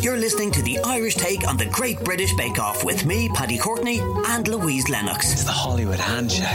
You're listening to The Irish Take on the Great British Bake Off with me, Paddy Courtney, and Louise Lennox. It's the Hollywood handshake.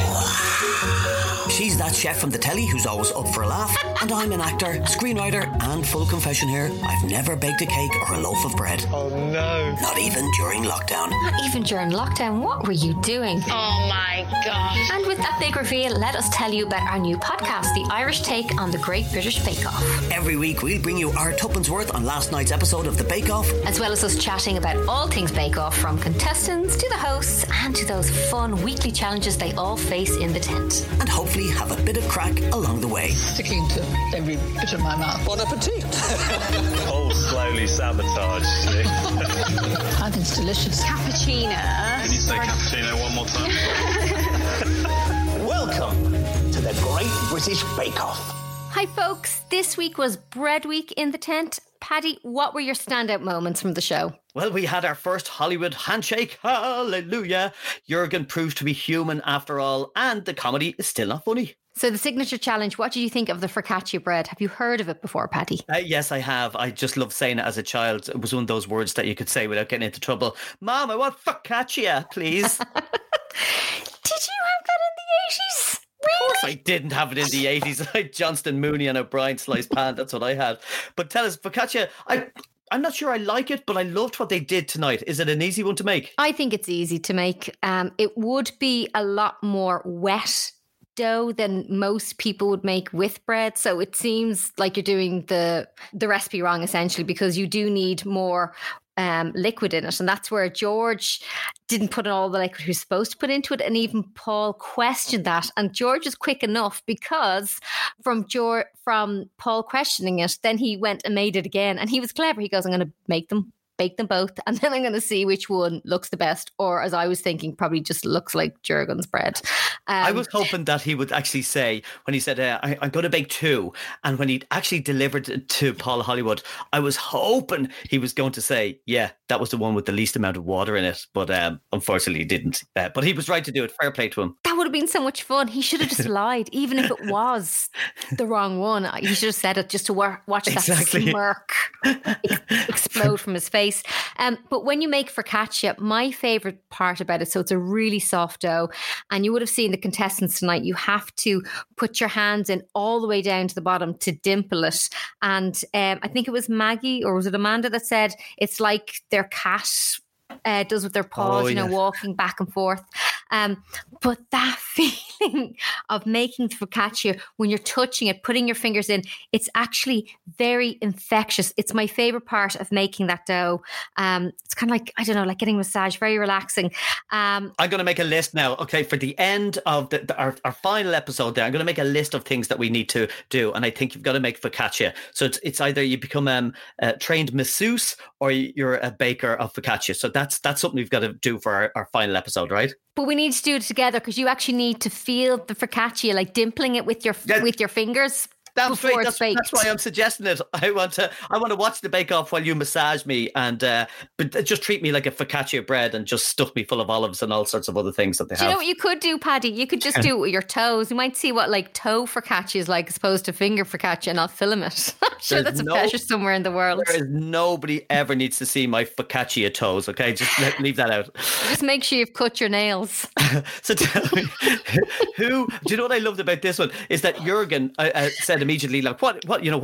She's that chef from the telly who's always up for a laugh, and I'm an actor, screenwriter, and full confession here, I've never baked a cake or a loaf of bread. Oh no. Not even during lockdown. Not even during lockdown? What were you doing? Oh my gosh. And with that big reveal, let us tell you about our new podcast, The Irish Take on the Great British Bake Off. Every week we'll bring you our tuppence worth on last night's episode of The Bake Off, as well as us chatting about all things Bake Off, from contestants to the hosts and to those fun weekly challenges they all face in the tent. And hopefully have a bit of crack along the way. Sticking to every bit of my mouth. Bon appetit. All slowly sabotaged. I think it's delicious. Cappuccino. Can you say cappuccino one more time? Welcome to the Great British Bake Off. Hi folks, this week was Bread Week in the tent. Paddy, what were your standout moments from the show? Well, we had our first Hollywood handshake. Hallelujah. Jürgen proves to be human after all, and the comedy is still not funny. So the signature challenge, what did you think of the focaccia bread? Have you heard of it before, Paddy? Yes, I have. I just loved saying it as a child. It was one of those words that you could say without getting into trouble. Mom, I want focaccia, please. Did you have that in the 80s? Really? Of course I didn't have it in the 80s. I had Johnston Mooney and O'Brien sliced pan. That's what I had. But tell us, focaccia, I'm not sure I like it, but I loved what they did tonight. Is it an easy one to make? I think it's easy to make. It would be a lot more wet dough than most people would make with bread. So it seems like you're doing the recipe wrong, essentially, because you do need more liquid in it. And that's where George didn't put in all the liquid he was supposed to put into it. And even Paul questioned that. And George was quick enough, because from Paul questioning it, then he went and made it again. And he was clever. He goes, I'm going to bake them both, and then I'm going to see which one looks the best, or as I was thinking, probably just looks like Jürgen's bread. I was hoping that he would actually say, when he said, I'm going to bake two, and when he actually delivered it to Paul Hollywood, I was hoping he was going to say, yeah, that was the one with the least amount of water in it, but unfortunately he didn't. But he was right to do it. Fair play to him. That would have been so much fun. He should have just lied, even if it was the wrong one. He should have said it just to watch that smirk explode from his face. But when you make focaccia, my favourite part about it, so it's a really soft dough, and you would have seen the contestants tonight, you have to put your hands in all the way down to the bottom to dimple it. And I think it was Maggie, or was it Amanda, that said it's like their cat does with their paws, walking back and forth. But that feeling of making the focaccia when you're touching it, putting your fingers in, it's actually very infectious. It's my favourite part of making that dough. It's kind of like, I don't know, like getting a massage, very relaxing. I'm going to make a list now, okay, for the end of our final episode there. I'm going to make a list of things that we need to do, and I think you've got to make focaccia. So it's either you become a trained masseuse or you're a baker of focaccia. So that's something we've got to do for our final episode, right? But we need to do it together, because you actually need to feel the focaccia, like dimpling it with your fingers. That's why I'm suggesting it. I want to watch the Bake Off while you massage me, and but just treat me like a focaccia bread and just stuff me full of olives and all sorts of other things that they have. Do you know what you could do, Paddy? You could just do it with your toes. You might see what like toe focaccia is like as opposed to finger focaccia, and I'll film it. I'm sure that's a pleasure somewhere in the world. There is nobody ever needs to see my focaccia toes. Okay, just leave that out. Just make sure you've cut your nails. So tell me, do you know what I loved about this one is that Jürgen said immediately, like, what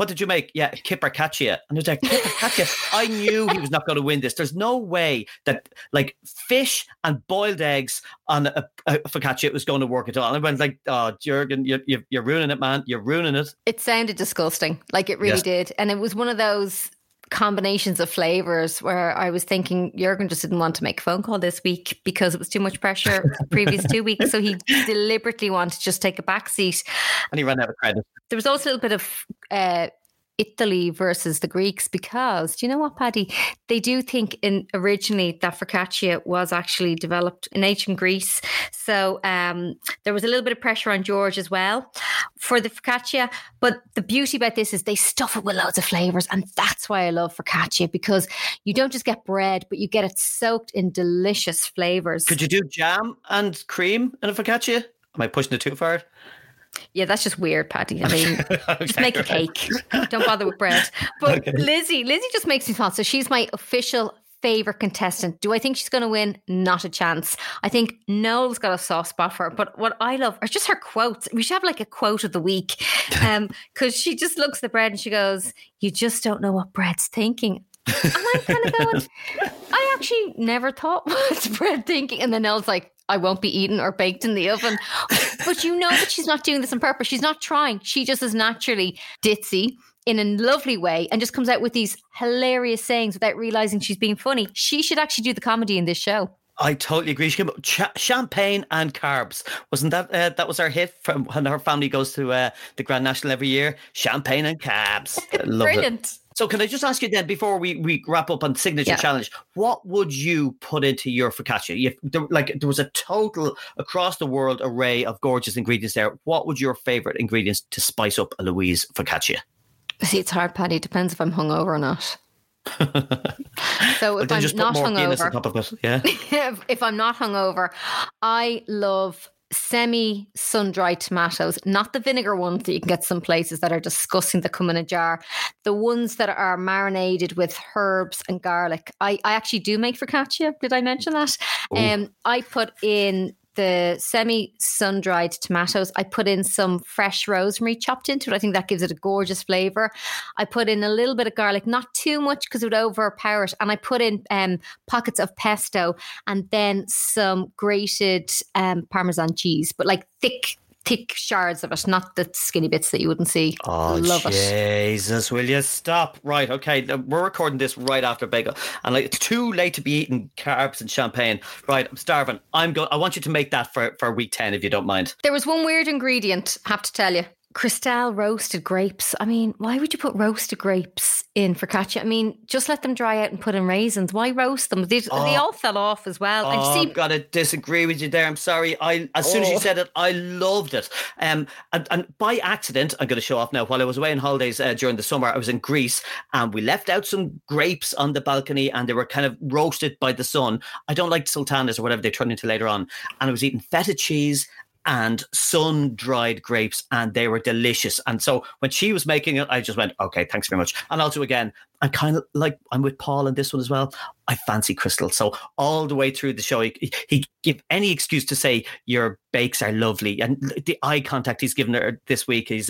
did you make? Yeah, kippercaccia. And I was like, kippercaccia. I knew he was not going to win this. There's no way that like fish and boiled eggs on a focaccia was going to work at all. And I went like, oh, Jürgen, you're ruining it, man. You're ruining it. It sounded disgusting. Like it really did. And it was one of those combinations of flavours where I was thinking Jürgen just didn't want to make a phone call this week because it was too much pressure the previous 2 weeks, so he deliberately wanted to just take a back seat, and he ran out of credit. There was also a little bit of Italy versus the Greeks, because do you know what, Paddy, they do think originally that focaccia was actually developed in ancient Greece, so there was a little bit of pressure on George as well for the focaccia. But the beauty about this is they stuff it with loads of flavours, and that's why I love focaccia, because you don't just get bread, but you get it soaked in delicious flavours. Could you do jam and cream in a focaccia? Am I pushing it too far? Yeah, that's just weird, Paddy. I mean, okay, just make a cake. Don't bother with bread. But okay. Lizzie just makes me smile. So she's my official favorite contestant. Do I think she's going to win? Not a chance. I think Noel's got a soft spot for her. But what I love are just her quotes. We should have like a quote of the week, because she just looks at the bread and she goes, "You just don't know what bread's thinking." And I'm kind of going, I actually never thought what's bread thinking. And then Noel's like, "I won't be eaten or baked in the oven." But you know that she's not doing this on purpose. She's not trying. She just is naturally ditzy in a lovely way and just comes out with these hilarious sayings without realizing she's being funny. She should actually do the comedy in this show. I totally agree. She came up, champagne and carbs. Wasn't that, that was her hit from when her family goes to the Grand National every year? Champagne and carbs. Brilliant. It. So can I just ask you then, before we wrap up on Signature Challenge, what would you put into your focaccia? There was a total across the world array of gorgeous ingredients there. What would your favourite ingredients to spice up a Louise focaccia? See, it's hard, Paddy. It depends if I'm hungover or not. So if I'm not hungover, if I'm not hungover, I love semi sun-dried tomatoes, not the vinegar ones that you can get some places that are disgusting that come in a jar. The ones that are marinated with herbs and garlic. I actually do make focaccia. Did I mention that? I put in the semi sun-dried tomatoes. I put in some fresh rosemary chopped into it. I think that gives it a gorgeous flavour. I put in a little bit of garlic, not too much because it would overpower it. And I put in pockets of pesto and then some grated Parmesan cheese, but like thick shards of it, not the skinny bits that you wouldn't see. Oh, love Jesus, it. Will you stop? Right, okay, we're recording this right after bagel, and like, it's too late to be eating carbs and champagne. Right, I'm starving. I want you to make that for week 10, if you don't mind. There was one weird ingredient, I have to tell you. Crystelle roasted grapes. I mean, why would you put roasted grapes in focaccia? I mean, just let them dry out and put in raisins. Why roast them? They all fell off as well. I've got to disagree with you there. I'm sorry. Soon as you said it, I loved it. And by accident, I'm going to show off now. While I was away on holidays during the summer, I was in Greece and we left out some grapes on the balcony and they were kind of roasted by the sun. I don't like sultanas or whatever they turn into later on. And I was eating feta cheese and sun-dried grapes, and they were delicious. And so when she was making it, I just went, okay, thanks very much. And also, again, I'm with Paul on this one as well. I fancy Crystelle. So all the way through the show, he give any excuse to say your bakes are lovely. And the eye contact he's given her this week is,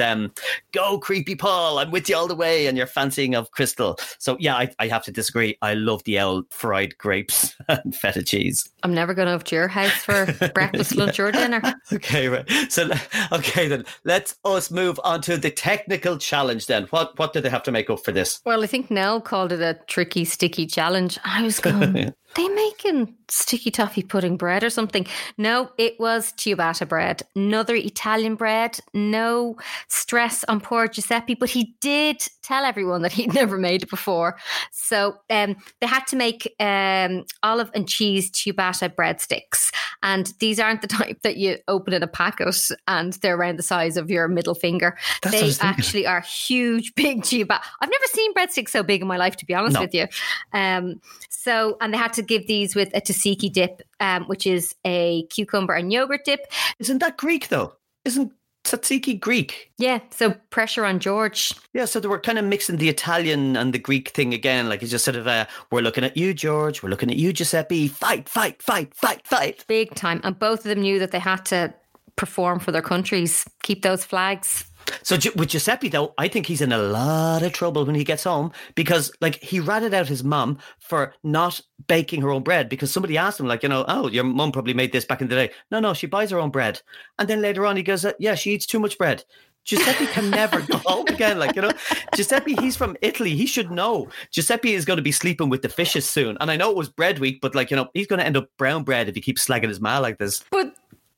go creepy Paul, I'm with you all the way, and your fancying of Crystelle. So yeah, I have to disagree. I love the old fried grapes and feta cheese. I'm never going over to your house for breakfast, lunch or dinner. Okay, right. So, okay then, let's us move on to the technical challenge then. What do they have to make up for this? Well, I think Nell called it a tricky, sticky challenge. I was going, They making sticky toffee pudding bread or something? No, it was ciabatta bread, another Italian bread. No stress on poor Giuseppe, but he did tell everyone that he'd never made it before. So they had to make olive and cheese ciabatta breadsticks. And these aren't the type that you open in a packet and they're around the size of your middle finger. They actually are huge, big ciabatta. I've never seen breadsticks so big in my life, to be honest with you. And they had to give these with a tzatziki dip, which is a cucumber and yogurt dip. Isn't that Greek though? Isn't tzatziki Greek? Yeah, so pressure on George. Yeah, so they were kind of mixing the Italian and the Greek thing again. Like it's just sort of, we're looking at you, George. We're looking at you, Giuseppe. Fight, fight, fight, fight, fight. Big time. And both of them knew that they had to perform for their countries. Keep those flags. So with Giuseppe, though, I think he's in a lot of trouble when he gets home because, like, he ratted out his mum for not baking her own bread because somebody asked him, like, you know, oh, your mum probably made this back in the day. No, she buys her own bread. And then later on he goes, yeah, she eats too much bread. Giuseppe can never go home again. Like, you know, Giuseppe, he's from Italy. He should know. Giuseppe is going to be sleeping with the fishes soon. And I know it was bread week, but, like, you know, he's going to end up brown bread if he keeps slagging his ma like this. But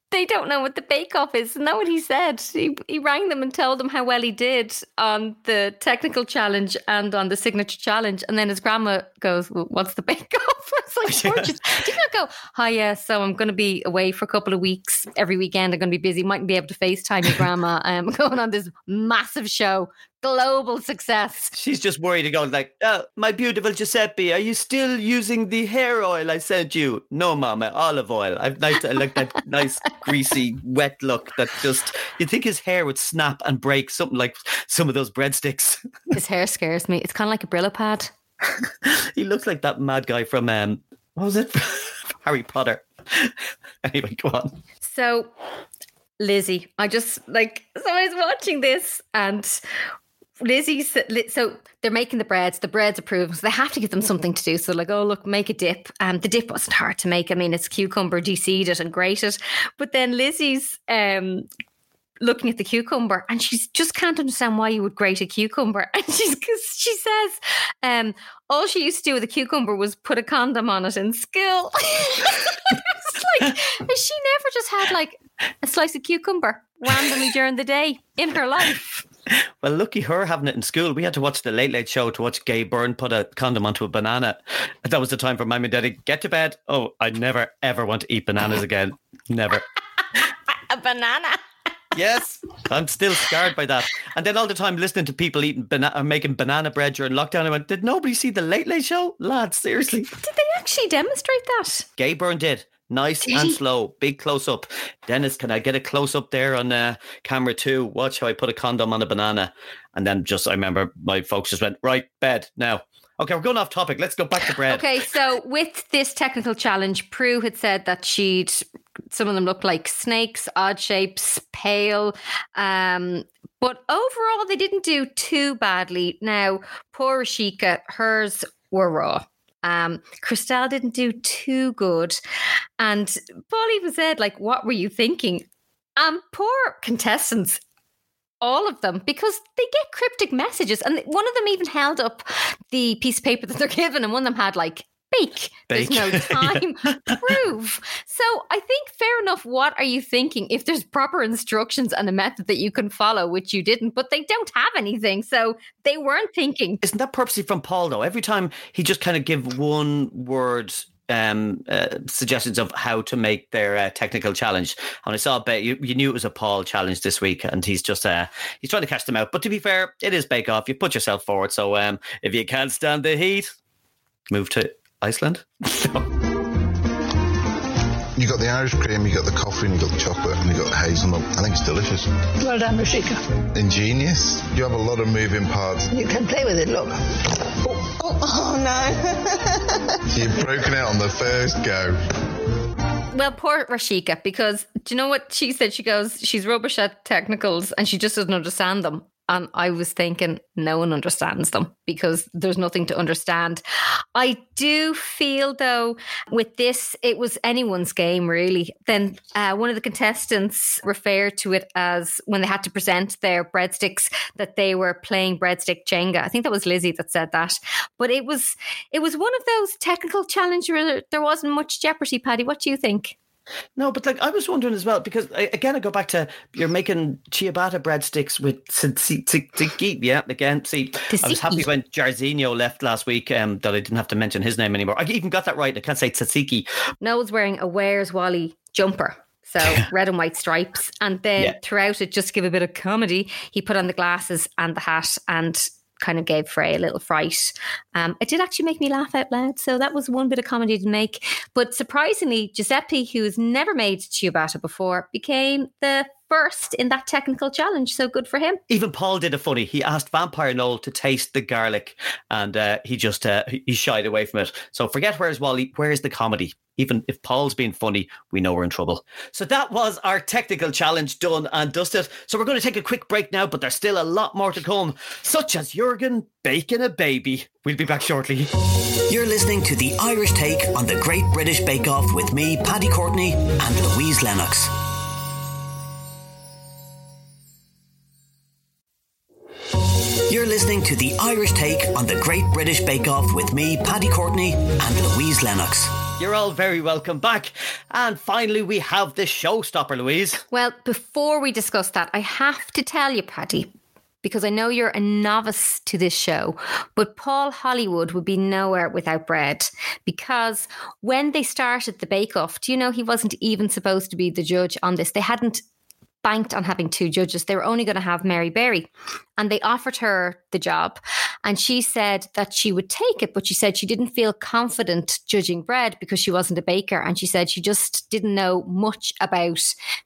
they don't know what the bake-off is. Isn't that what he said? He rang them and told them how well he did on the technical challenge and on the signature challenge. And then his grandma goes, well, what's the bake-off? It's like, gorgeous. Do you not go, hi, yeah, so I'm going to be away for a couple of weeks. Every weekend I'm going to be busy. Mightn't be able to FaceTime your grandma. I'm going on this massive show. global success. She's just worried and going like, oh, my beautiful Giuseppe, are you still using the hair oil I sent you? No, Mama, olive oil. I like that nice, greasy, wet look that just, you'd think his hair would snap and break, something like some of those breadsticks. His hair scares me. It's kind of like a Brillo pad. He looks like that mad guy from, what was it? Harry Potter. Anyway, go on. So, Lizzie, I just, like, someone's watching this and Lizzie's, so they're making the bread's approved, so they have to give them something to do. So like, oh, look, make a dip. The dip wasn't hard to make. I mean, it's cucumber, de-seeded and grated. But then Lizzie's looking at the cucumber and she just can't understand why you would grate a cucumber. And she says, all she used to do with a cucumber was put a condom on it in school. It's like, she never just had like a slice of cucumber randomly during the day in her life. Well, lucky her having it in school. We had to watch the Late Late Show to watch Gay Byrne put a condom onto a banana. That was the time for Mum and Daddy, get to bed. Oh, I never, ever want to eat bananas again. Never. A banana. Yes, I'm still scarred by that. And then all the time listening to people eating or making banana bread during lockdown, I went, did nobody see the Late Late Show? Lads, seriously. Did they actually demonstrate that? Gay Byrne did. Nice and slow. Big close-up. Dennis, can I get a close-up there on camera two? Watch how I put a condom on a banana. And then just, I remember my folks just went, right, bed, now. Okay, we're going off topic. Let's go back to bread. Okay, so with this technical challenge, Prue had said that she'd... Some of them look like snakes, odd shapes, pale. But overall, they didn't do too badly. Now, poor Ashika, hers were raw. Crystelle didn't do too good. And Paul even said, like, what were you thinking? Poor contestants, all of them, because they get cryptic messages. And one of them even held up the piece of paper that they're given. And one of them had like, Bake. There's no time. Prove. So I think fair enough. What are you thinking? If there's proper instructions and a method that you can follow, which you didn't, but they don't have anything. So they weren't thinking. Isn't that purposely from Paul though? Every time he just kind of give one word suggestions of how to make their technical challenge. And I saw a bit, you knew it was a Paul challenge this week and he's just, he's trying to catch them out. But to be fair, it is Bake Off. You put yourself forward. So if you can't stand the heat, move to Iceland. You got the Irish cream, you got the coffee, and you got the chocolate, and you got the hazelnut. I think it's delicious. Well done, Rashika. Ingenious. You have a lot of moving parts. You can play with it, look. Oh, oh, oh no. You've broken out on the first go. Well, poor Rashika, because do you know what she said? She goes, she's rubbish at technicals and she just doesn't understand them. And I was thinking, no one understands them because there's nothing to understand. I do feel, though, with this, it was anyone's game, really. Then one of the contestants referred to it as when they had to present their breadsticks, that they were playing breadstick Jenga. I think that was Lizzie that said that. But it was one of those technical challenges where there wasn't much jeopardy, Paddy. What do you think? No, but like I was wondering as well, because I go back to you're making ciabatta breadsticks with tzatziki. Yeah, again, see, I was happy when Jarzinho left last week that I didn't have to mention his name anymore. I even got that right. I can't say tzatziki. Noel's wearing a Where's Wally jumper. So red and white stripes. And then throughout it, just to give a bit of comedy, he put on the glasses and the hat and kind of gave Freya a little fright. It did actually make me laugh out loud. So that was one bit of comedy to make. But surprisingly, Giuseppe, who has never made ciabatta before, became the first in that technical challenge. So good for him. Even Paul did a funny. He asked Vampire Noel to taste the garlic and he just he shied away from it. So forget Where's Wally, where's the comedy? Even if Paul's being funny, we know we're in trouble. So that was our technical challenge done and dusted. So we're going to take a quick break now, but there's still a lot more to come, such as Jürgen baking a baby. We'll be back shortly. You're listening to The Irish Take on the Great British Bake Off with me, Paddy Courtney, and Louise Lennox. You're listening to The Irish Take on the Great British Bake Off with me, Paddy Courtney, and Louise Lennox. You're all very welcome back. And finally, we have the showstopper, Louise. Well, before we discuss that, I have to tell you, Paddy, because I know you're a novice to this show, but Paul Hollywood would be nowhere without bread, because when they started the Bake Off, do you know he wasn't even supposed to be the judge on this? They hadn't banked on having two judges. They were only going to have Mary Berry, and they offered her the job, and she said that she would take it, but she said she didn't feel confident judging bread because she wasn't a baker, and she said she just didn't know much about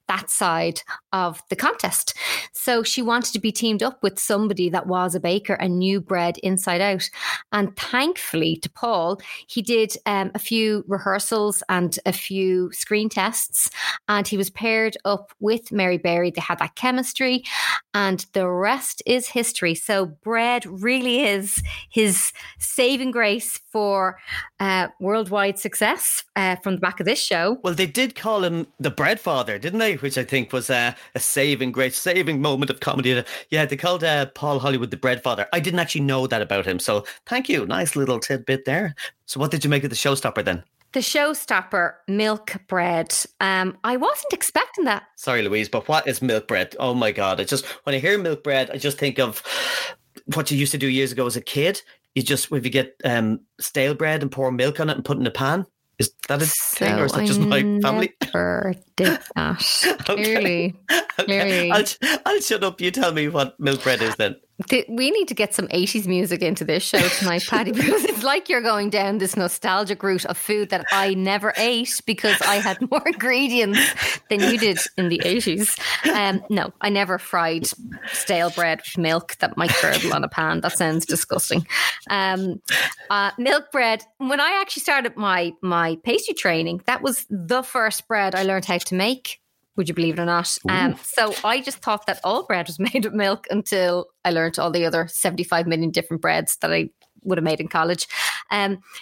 that side of the contest. So she wanted to be teamed up with somebody that was a baker and knew bread inside out. And thankfully to Paul, he did a few rehearsals and a few screen tests, and he was paired up with Mary Berry. They had that chemistry, and the rest is history. So bread really is his saving grace for worldwide success from the back of this show. Well, they did call him the bread father, didn't they? Which I think was a saving moment of comedy. Yeah, they called Paul Hollywood the bread father. I didn't actually know that about him, so thank you. Nice little tidbit there. So what did you make of the showstopper then? The showstopper, milk bread. I wasn't expecting that. Sorry, Louise, but what is milk bread? Oh my God. When I hear milk bread, I just think of what you used to do years ago as a kid. If you get stale bread and pour milk on it and put it in a pan. Is that a thing, or is that just my family? I never did that. Clearly. I'll shut up. You tell me what milk bread is then. We need to get some 80s music into this show tonight, Paddy, because it's like you're going down this nostalgic route of food that I never ate because I had more ingredients than you did in the 80s. No, I never fried stale bread with milk that might curdle on a pan. That sounds disgusting. Milk bread. When I actually started my pastry training, that was the first bread I learned how to make. Would you believe it or not? So I just thought that all bread was made of milk until I learned all the other 75 million different breads that I would have made in college.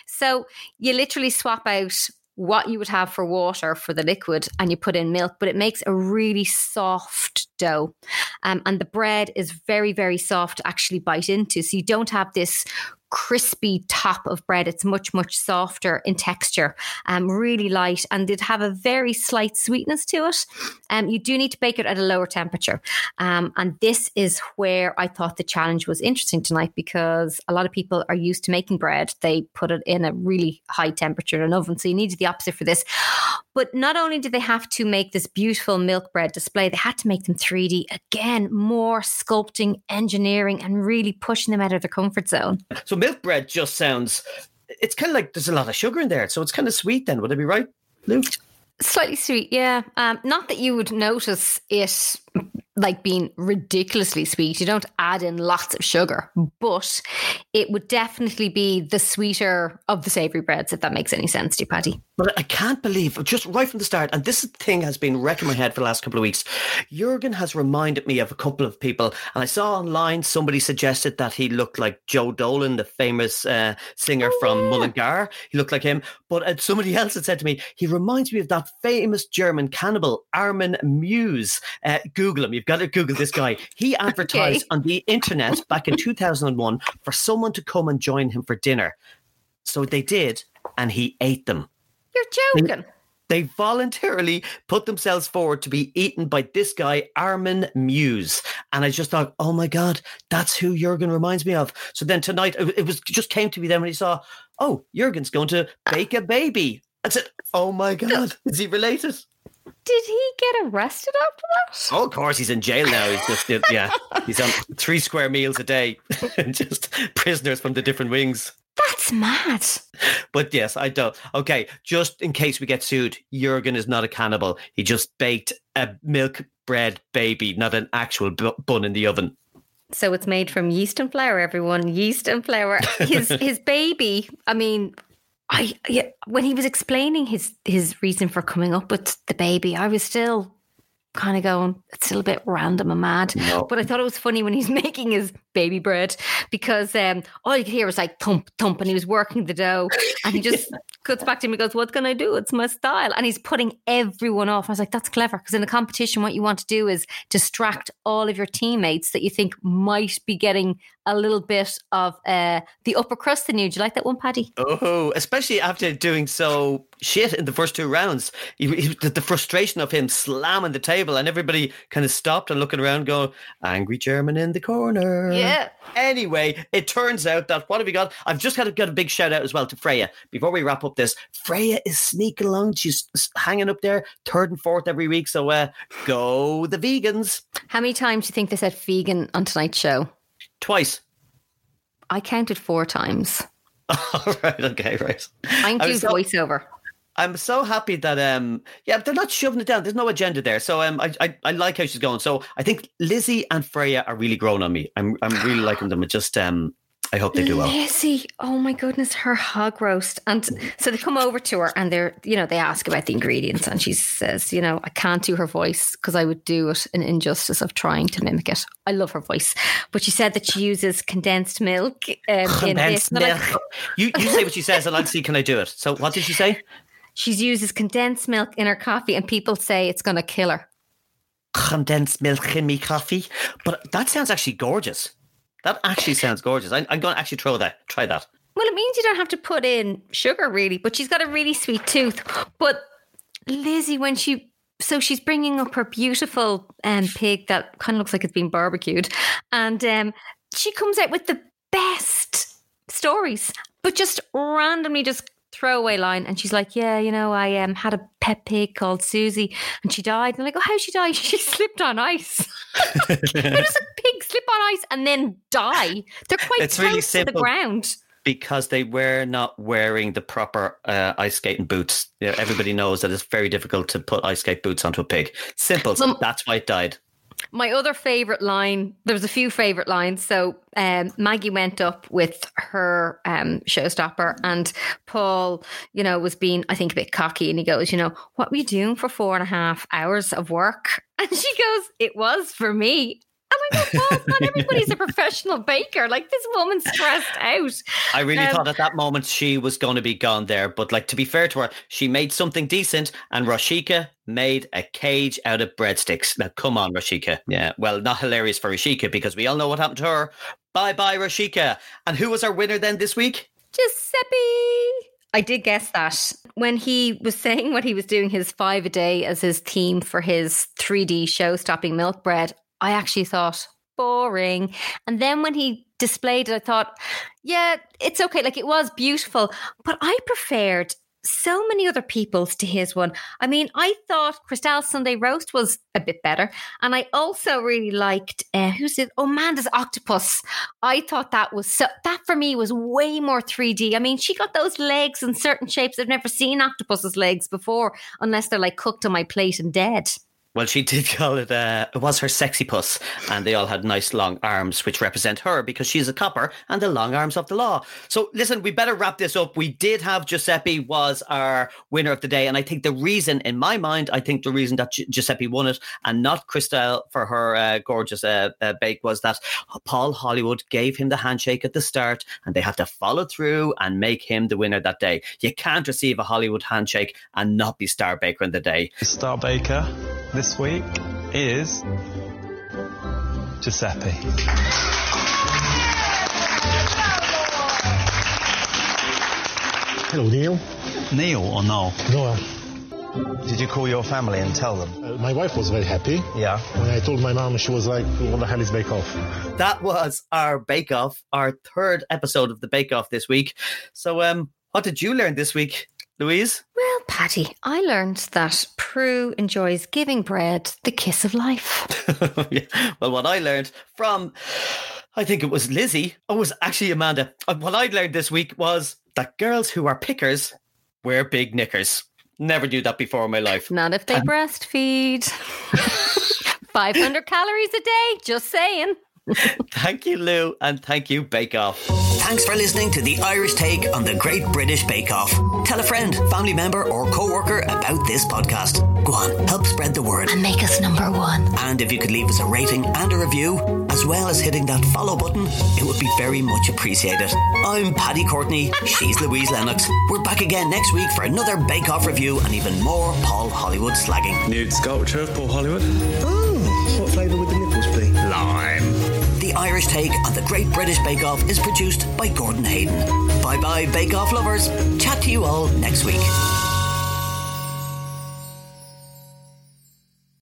So you literally swap out what you would have for water for the liquid and you put in milk, but it makes a really soft dough. And the bread is very, very soft to actually bite into. So you don't have this crispy top of bread. It's much, much softer in texture, really light, and it'd have a very slight sweetness to it. You do need to bake it at a lower temperature. And this is where I thought the challenge was interesting tonight, because a lot of people are used to making bread. They put it in a really high temperature in an oven. So you needed the opposite for this. But not only did they have to make this beautiful milk bread display, they had to make them 3D again, more sculpting, engineering, and really pushing them out of their comfort zone. So milk bread just sounds, it's kind of like there's a lot of sugar in there. So it's kind of sweet then. Would I be right, Lou? Slightly sweet, yeah. Not that you would notice it like being ridiculously sweet. You don't add in lots of sugar, but it would definitely be the sweeter of the savoury breads, if that makes any sense to you, Paddy. But I can't believe, just right from the start, and this thing has been wrecking my head for the last couple of weeks, Jürgen has reminded me of a couple of people, and I saw online somebody suggested that he looked like Joe Dolan, the famous singer from Mullingar. He looked like him, but somebody else had said to me, he reminds me of that famous German cannibal, Armin Meiwes. Google him. You've got to Google this guy. He advertised on the internet back in 2001 for someone to come and join him for dinner. So they did, and he ate them. You're joking. They voluntarily put themselves forward to be eaten by this guy, Armin Meiwes. And I just thought, oh my God, that's who Jürgen reminds me of. So then tonight, it was just came to me then when he saw, oh, Jürgen's going to bake a baby. I said, oh my God, is he related? Did he get arrested after that? Oh, of course, he's in jail now. He's just, he's on 3 square meals a day, just prisoners from the different wings. That's mad. But yes, I don't. Okay, just in case we get sued, Jürgen is not a cannibal. He just baked a milk bread baby, not an actual bun in the oven. So it's made from yeast and flour, everyone. Yeast and flour. His baby, I mean... when he was explaining his reason for coming up with the baby, I was still kind of going, it's still a bit random and mad. No. But I thought it was funny when he's making his baby bread, because all you could hear was like thump, thump, and he was working the dough, and he just cuts back to him and goes, what can I do? It's my style. And he's putting everyone off. I was like, that's clever, because in a competition, what you want to do is distract all of your teammates that you think might be getting a little bit of the upper crust in you. Do you like that one, Paddy? Oh, especially after doing so shit in the first 2 rounds. The frustration of him slamming the table and everybody kind of stopped and looking around going, angry German in the corner. Yeah. Yeah. Anyway, it turns out that what have we got? I've just got to get a big shout out as well to Freya. Before we wrap up this, Freya is sneaking along. She's hanging up there, third and fourth every week. So go the vegans. How many times do you think they said vegan on tonight's show? Twice. I counted 4 times. All right. Okay. Right. Thank you, voiceover. I'm so happy that, they're not shoving it down. There's no agenda there. So I like how she's going. So I think Lizzie and Freya are really growing on me. I'm really liking them. It just, I hope they do well. Lizzie, oh my goodness, her hog roast. And so they come over to her and they're, they ask about the ingredients and she says, I can't do her voice because I would do it an injustice of trying to mimic it. I love her voice. But she said that she uses condensed milk. Condensed milk. You say what she says and I'll see, can I do it? So what did she say? She uses condensed milk in her coffee and people say it's going to kill her. Condensed milk in me coffee? But that sounds actually gorgeous. That actually sounds gorgeous. I'm going to actually try that. Well, it means you don't have to put in sugar, really. But she's got a really sweet tooth. But Lizzie, so she's bringing up her beautiful pig that kind of looks like it's been barbecued. And she comes out with the best stories, but just randomly just throwaway line, and she's like, I had a pet pig called Susie and she died, and I'm like, oh, how she died? She slipped on ice. How does a pig slip on ice and then die? They're quite close to the ground because they were not wearing the proper ice skating boots. Everybody knows that it's very difficult to put ice skate boots onto a pig. Simple. So that's why it died. My other favourite line, there was a few favourite lines. So Maggie went up with her showstopper and Paul, was being, I think, a bit cocky. And he goes, what were you doing for 4.5 hours of work? And she goes, it was for me. And I go, Paul, not everybody's a professional baker. Like, this woman's stressed out. I really thought at that moment she was going to be gone there. But to be fair to her, she made something decent and Rashika made a cage out of breadsticks. Now, come on, Rashika. Yeah, well, not hilarious for Rashika because we all know what happened to her. Bye-bye, Rashika. And who was our winner then this week? Giuseppe. I did guess that. When he was saying what he was doing, his 5 a day as his theme for his 3D show-stopping milk bread, I actually thought, boring. And then when he displayed it, I thought, yeah, it's okay. Like, it was beautiful. But I preferred so many other people's to his one. I mean, I thought Crystelle's Sunday roast was a bit better. And I also really liked, Amanda's octopus. I thought that was that for me was way more 3D. I mean, she got those legs in certain shapes. I've never seen octopus's legs before, unless they're cooked on my plate and dead. Well, she did call it, it was her sexy puss, and they all had nice long arms, which represent her because she's a copper and the long arms of the law. So listen, we better wrap this up. We did have Giuseppe was our winner of the day. And I think the reason in my mind, that Giuseppe won it and not Crystelle for her gorgeous bake was that Paul Hollywood gave him the handshake at the start and they had to follow through and make him the winner that day. You can't receive a Hollywood handshake and not be Star Baker in the day. Star Baker this week is Giuseppe. Hello, Neil. Neil or Noel? Noel. Did you call your family and tell them? My wife was very happy. Yeah. When I told my mom, she was like, what the hell is Bake Off? That was our Bake Off, our third episode of the Bake Off this week. So what did you learn this week, Louise? Well, Paddy, I learned that Prue enjoys giving bread the kiss of life. Yeah. Well, what I learned from, I think it was Lizzie, oh, it was actually Amanda. What I learned this week was that girls who are pickers wear big knickers. Never knew that before in my life. Not if they breastfeed. 500 calories a day, just saying. Thank you, Lou, and thank you, Bake Off. Thanks for listening to the Irish Take on the Great British Bake Off. Tell a friend, family member or co-worker about this podcast. Go on, help spread the word and make us number one. And if you could leave us a rating and a review, as well as hitting that follow button, it would be very much appreciated. I'm Paddy Courtney, she's Louise Lennox. We're back again next week for another Bake Off review and even more Paul Hollywood slagging. Nude sculpture of Paul Hollywood. Oh, what flavour would the nipples be? Lime. The Irish Take on the Great British Bake Off is produced by Gordon Hayden. Bye bye, Bake Off lovers. Chat to you all next week.